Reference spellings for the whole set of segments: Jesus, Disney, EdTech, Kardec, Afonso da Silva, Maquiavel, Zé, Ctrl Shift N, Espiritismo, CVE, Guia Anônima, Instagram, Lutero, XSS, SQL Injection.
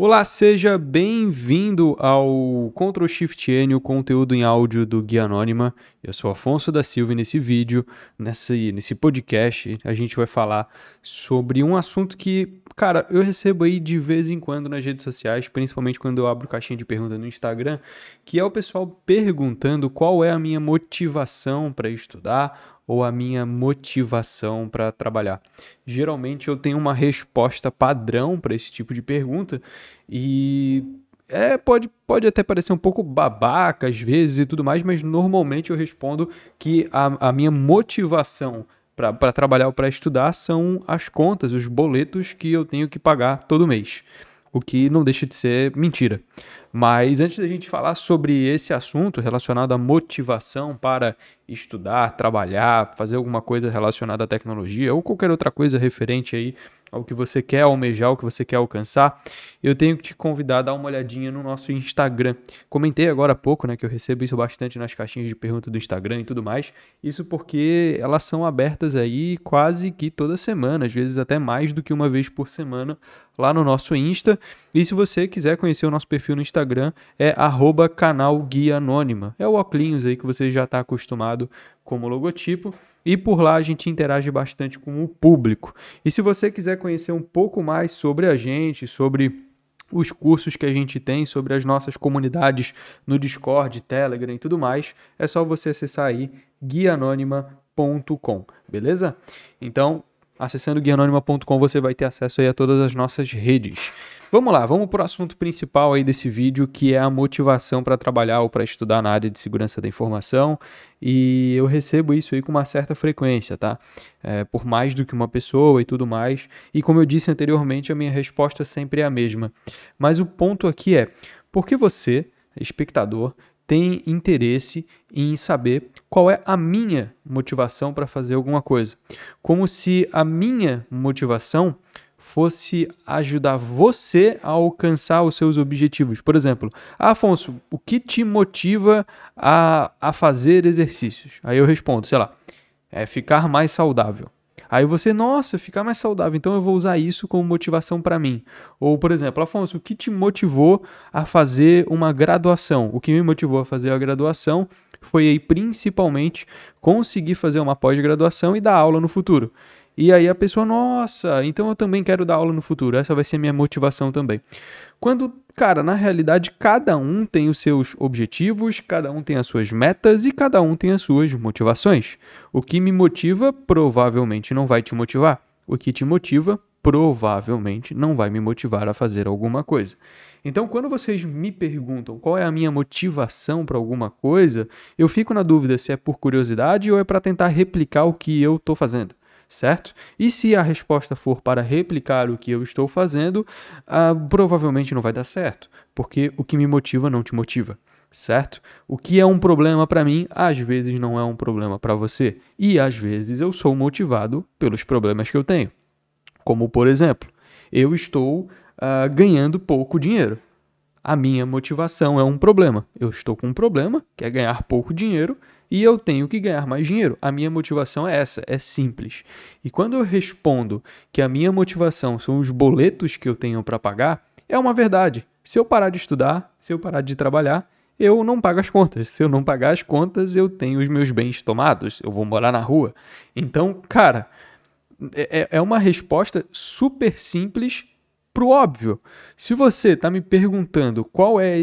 Olá, seja bem-vindo ao Ctrl Shift N, o conteúdo em áudio do Guia Anônima. Eu sou Afonso da Silva e nesse vídeo, nesse podcast, a gente vai falar sobre um assunto que, cara, eu recebo aí de vez em quando nas redes sociais, principalmente quando eu abro caixinha de pergunta no Instagram, que é o pessoal perguntando qual é a minha motivação para estudar, ou a minha motivação para trabalhar. Geralmente eu tenho uma resposta padrão para esse tipo de pergunta e pode até parecer um pouco babaca às vezes e tudo mais, mas normalmente eu respondo que a minha motivação para trabalhar ou para estudar são as contas, os boletos que eu tenho que pagar todo mês, o que não deixa de ser mentira. Mas antes da gente falar sobre esse assunto relacionado à motivação para estudar, trabalhar, fazer alguma coisa relacionada à tecnologia ou qualquer outra coisa referente aí ao que você quer almejar, ao que você quer alcançar, eu tenho que te convidar a dar uma olhadinha no nosso Instagram. Comentei agora há pouco, né, que eu recebo isso bastante nas caixinhas de pergunta do Instagram e tudo mais, isso porque elas são abertas aí quase que toda semana, às vezes até mais do que uma vez por semana lá no nosso Insta. E se você quiser conhecer o nosso perfil no Instagram, é @canalguiaanônima. É o óculos aí que você já está acostumado como logotipo. E por lá a gente interage bastante com o público. E se você quiser conhecer um pouco mais sobre a gente, sobre os cursos que a gente tem, sobre as nossas comunidades no Discord, Telegram e tudo mais, é só você acessar aí guiaanônima.com, beleza? Então, acessando guiaanônima.com você vai ter acesso aí a todas as nossas redes. Vamos lá, vamos para o assunto principal aí desse vídeo, que é a motivação para trabalhar ou para estudar na área de segurança da informação. E eu recebo isso aí com uma certa frequência, tá? Por mais do que uma pessoa e tudo mais. E como eu disse anteriormente, a minha resposta sempre é a mesma. Mas o ponto aqui é, por que você, espectador, tem interesse em saber qual é a minha motivação para fazer alguma coisa? Como se a minha motivação fosse ajudar você a alcançar os seus objetivos. Por exemplo, Afonso, o que te motiva a fazer exercícios? Aí eu respondo, sei lá, é ficar mais saudável. Aí você, nossa, ficar mais saudável, então eu vou usar isso como motivação para mim. Ou, por exemplo, Afonso, o que te motivou a fazer uma graduação? O que me motivou a fazer a graduação foi aí principalmente conseguir fazer uma pós-graduação e dar aula no futuro. E aí a pessoa, nossa, então eu também quero dar aula no futuro, essa vai ser minha motivação também. Quando, cara, na realidade, cada um tem os seus objetivos, cada um tem as suas metas e cada um tem as suas motivações. O que me motiva provavelmente não vai te motivar. O que te motiva provavelmente não vai me motivar a fazer alguma coisa. Então, quando vocês me perguntam qual é a minha motivação para alguma coisa, eu fico na dúvida se é por curiosidade ou é para tentar replicar o que eu estou fazendo. Certo? E se a resposta for para replicar o que eu estou fazendo, provavelmente não vai dar certo, porque o que me motiva não te motiva, certo? O que é um problema para mim, às vezes não é um problema para você, e às vezes eu sou motivado pelos problemas que eu tenho. Como, por exemplo, eu estou ganhando pouco dinheiro. A minha motivação é um problema. Eu estou com um problema, que é ganhar pouco dinheiro, e eu tenho que ganhar mais dinheiro. A minha motivação é essa, é simples. E quando eu respondo que a minha motivação são os boletos que eu tenho para pagar, é uma verdade. Se eu parar de estudar, se eu parar de trabalhar, eu não pago as contas. Se eu não pagar as contas, eu tenho os meus bens tomados, eu vou morar na rua. Então, cara, é uma resposta super simples para o óbvio. Se você está me perguntando qual é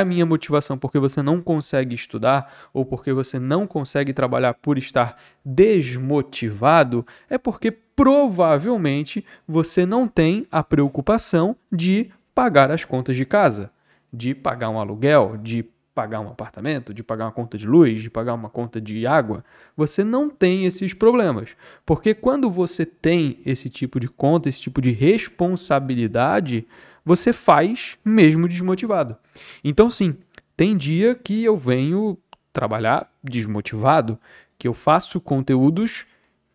a minha motivação porque você não consegue estudar ou porque você não consegue trabalhar por estar desmotivado, é porque provavelmente você não tem a preocupação de pagar as contas de casa, de pagar um aluguel, de pagar um apartamento, de pagar uma conta de luz, de pagar uma conta de água. Você não tem esses problemas, porque quando você tem esse tipo de conta, esse tipo de responsabilidade, você faz mesmo desmotivado. Então sim, tem dia que eu venho trabalhar desmotivado, que eu faço conteúdos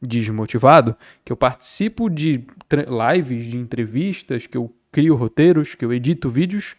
desmotivado, que eu participo de lives, de entrevistas, que eu crio roteiros, que eu edito vídeos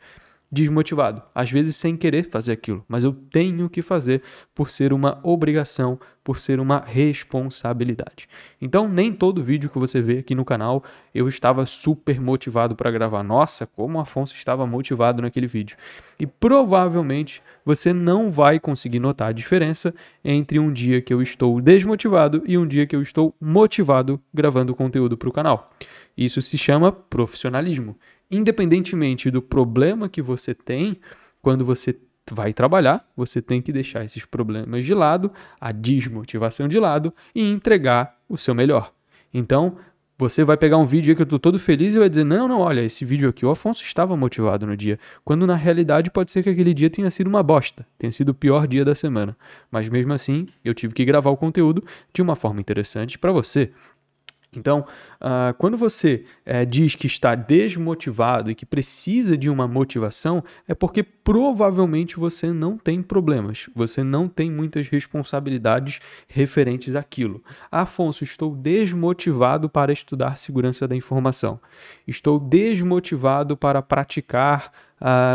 desmotivado, às vezes sem querer fazer aquilo, mas eu tenho que fazer por ser uma obrigação, por ser uma responsabilidade. Então, nem todo vídeo que você vê aqui no canal eu estava super motivado para gravar. Nossa, como o Afonso estava motivado naquele vídeo. E provavelmente você não vai conseguir notar a diferença entre um dia que eu estou desmotivado e um dia que eu estou motivado gravando conteúdo para o canal. Isso se chama profissionalismo. Independentemente do problema que você tem, quando você vai trabalhar, você tem que deixar esses problemas de lado, a desmotivação de lado e entregar o seu melhor. Então, você vai pegar um vídeo aí que eu estou todo feliz e vai dizer, não, olha, esse vídeo aqui, o Afonso estava motivado no dia, quando na realidade pode ser que aquele dia tenha sido uma bosta, tenha sido o pior dia da semana. Mas mesmo assim, eu tive que gravar o conteúdo de uma forma interessante para você. Então, quando você diz que está desmotivado e que precisa de uma motivação, é porque provavelmente você não tem problemas, você não tem muitas responsabilidades referentes àquilo. Afonso, estou desmotivado para estudar segurança da informação. Estou desmotivado para praticar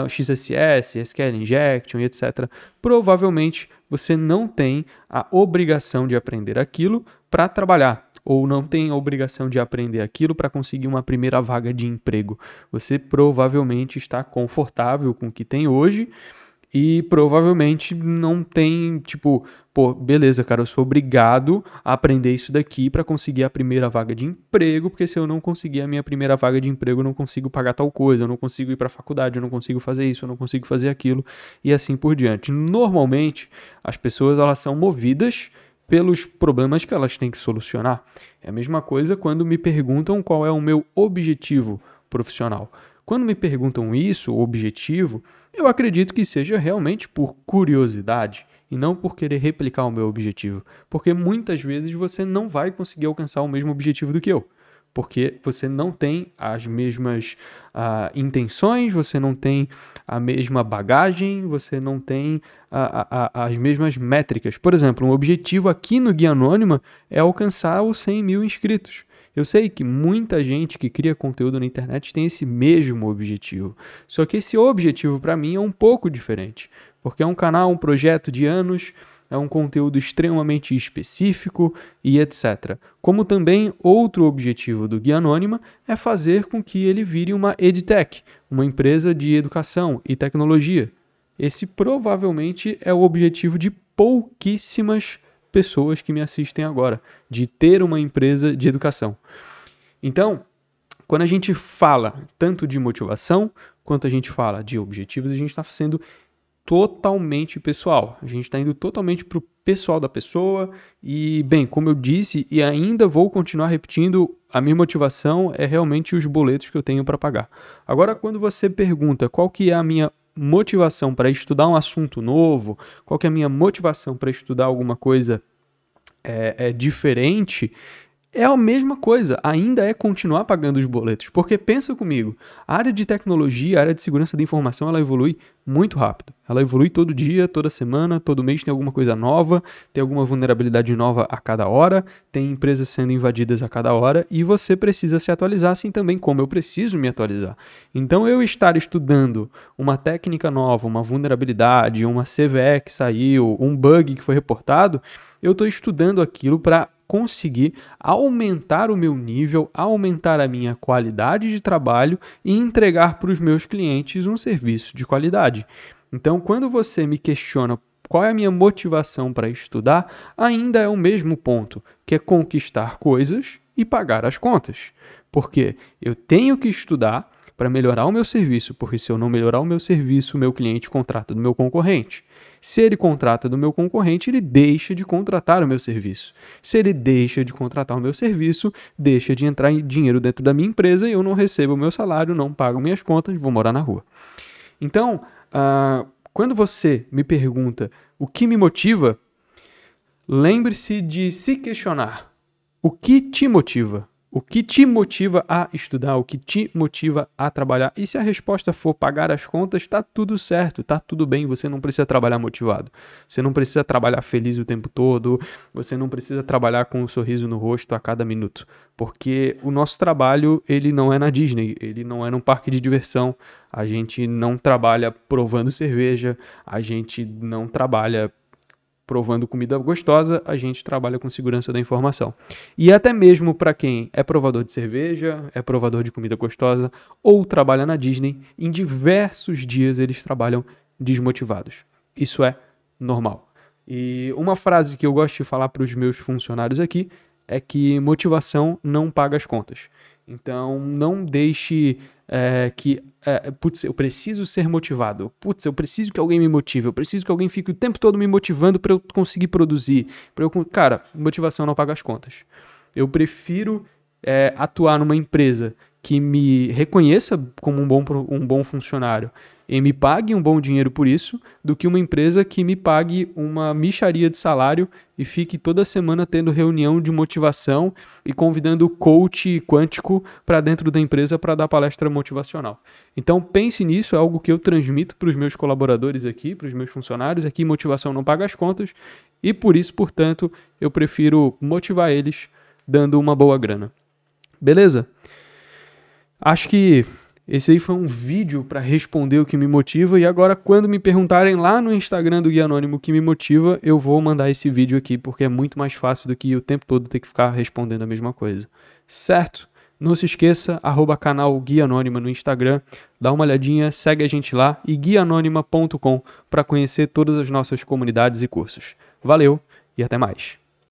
XSS, SQL Injection, etc. Provavelmente você não tem a obrigação de aprender aquilo para trabalhar, ou não tem a obrigação de aprender aquilo para conseguir uma primeira vaga de emprego. Você provavelmente está confortável com o que tem hoje e provavelmente não tem, tipo, pô, beleza, cara, eu sou obrigado a aprender isso daqui para conseguir a primeira vaga de emprego, porque se eu não conseguir a minha primeira vaga de emprego, eu não consigo pagar tal coisa, eu não consigo ir para a faculdade, eu não consigo fazer isso, eu não consigo fazer aquilo e assim por diante. Normalmente, as pessoas, elas são movidas pelos problemas que elas têm que solucionar. É a mesma coisa quando me perguntam qual é o meu objetivo profissional. Quando me perguntam isso, o objetivo, eu acredito que seja realmente por curiosidade e não por querer replicar o meu objetivo, porque muitas vezes você não vai conseguir alcançar o mesmo objetivo do que eu, porque você não tem as mesmas intenções, você não tem a mesma bagagem, você não tem as mesmas métricas. Por exemplo, um objetivo aqui no Guia Anônima é alcançar os 100 mil inscritos. Eu sei que muita gente que cria conteúdo na internet tem esse mesmo objetivo, só que esse objetivo para mim é um pouco diferente, porque é um canal, um projeto de anos, é um conteúdo extremamente específico e etc. Como também outro objetivo do Guia Anônima é fazer com que ele vire uma EdTech, uma empresa de educação e tecnologia. Esse provavelmente é o objetivo de pouquíssimas pessoas que me assistem agora, de ter uma empresa de educação. Então, quando a gente fala tanto de motivação quanto a gente fala de objetivos, a gente está sendo totalmente pessoal. A gente está indo totalmente para o pessoal da pessoa e, bem, como eu disse, e ainda vou continuar repetindo, a minha motivação é realmente os boletos que eu tenho para pagar. Agora, quando você pergunta qual que é a minha motivação para estudar um assunto novo, qual que é a minha motivação para estudar alguma coisa diferente, é a mesma coisa, ainda é continuar pagando os boletos, porque pensa comigo, a área de tecnologia, a área de segurança da informação, ela evolui muito rápido, ela evolui todo dia, toda semana, todo mês tem alguma coisa nova, tem alguma vulnerabilidade nova a cada hora, tem empresas sendo invadidas a cada hora e você precisa se atualizar, assim também como eu preciso me atualizar. Então eu estar estudando uma técnica nova, uma vulnerabilidade, uma CVE que saiu, um bug que foi reportado, eu estou estudando aquilo para conseguir aumentar o meu nível, aumentar a minha qualidade de trabalho e entregar para os meus clientes um serviço de qualidade. Então, quando você me questiona qual é a minha motivação para estudar, ainda é o mesmo ponto, que é conquistar coisas e pagar as contas. Porque eu tenho que estudar para melhorar o meu serviço, porque se eu não melhorar o meu serviço, o meu cliente contrata do meu concorrente. Se ele contrata do meu concorrente, ele deixa de contratar o meu serviço. Se ele deixa de contratar o meu serviço, deixa de entrar dinheiro dentro da minha empresa e eu não recebo o meu salário, não pago minhas contas, vou morar na rua. Então, quando você me pergunta o que me motiva, lembre-se de se questionar. O que te motiva? O que te motiva a estudar, o que te motiva a trabalhar. E se a resposta for pagar as contas, tá tudo certo, tá tudo bem, você não precisa trabalhar motivado. Você não precisa trabalhar feliz o tempo todo, você não precisa trabalhar com um sorriso no rosto a cada minuto. Porque o nosso trabalho, ele não é na Disney, ele não é num parque de diversão. A gente não trabalha provando cerveja, a gente não trabalha provando comida gostosa, a gente trabalha com segurança da informação. E até mesmo para quem é provador de cerveja, é provador de comida gostosa ou trabalha na Disney, em diversos dias eles trabalham desmotivados. Isso é normal. E uma frase que eu gosto de falar para os meus funcionários aqui é que motivação não paga as contas. Então não deixe putz, eu preciso ser motivado, putz, eu preciso que alguém me motive, eu preciso que alguém fique o tempo todo me motivando para eu conseguir produzir, cara, motivação não paga as contas. Eu prefiro atuar numa empresa que me reconheça como um bom funcionário e me pague um bom dinheiro por isso, do que uma empresa que me pague uma mixaria de salário e fique toda semana tendo reunião de motivação e convidando o coach quântico para dentro da empresa para dar palestra motivacional. Então pense nisso, é algo que eu transmito para os meus colaboradores aqui, para os meus funcionários aqui, motivação não paga as contas, e por isso, portanto, eu prefiro motivar eles dando uma boa grana. Beleza? Acho que esse aí foi um vídeo para responder o que me motiva, e agora quando me perguntarem lá no Instagram do Guia Anônimo o que me motiva, eu vou mandar esse vídeo aqui, porque é muito mais fácil do que o tempo todo ter que ficar respondendo a mesma coisa. Certo? Não se esqueça, @canal Guia Anônima no Instagram, dá uma olhadinha, segue a gente lá e guiaanonima.com para conhecer todas as nossas comunidades e cursos. Valeu e até mais!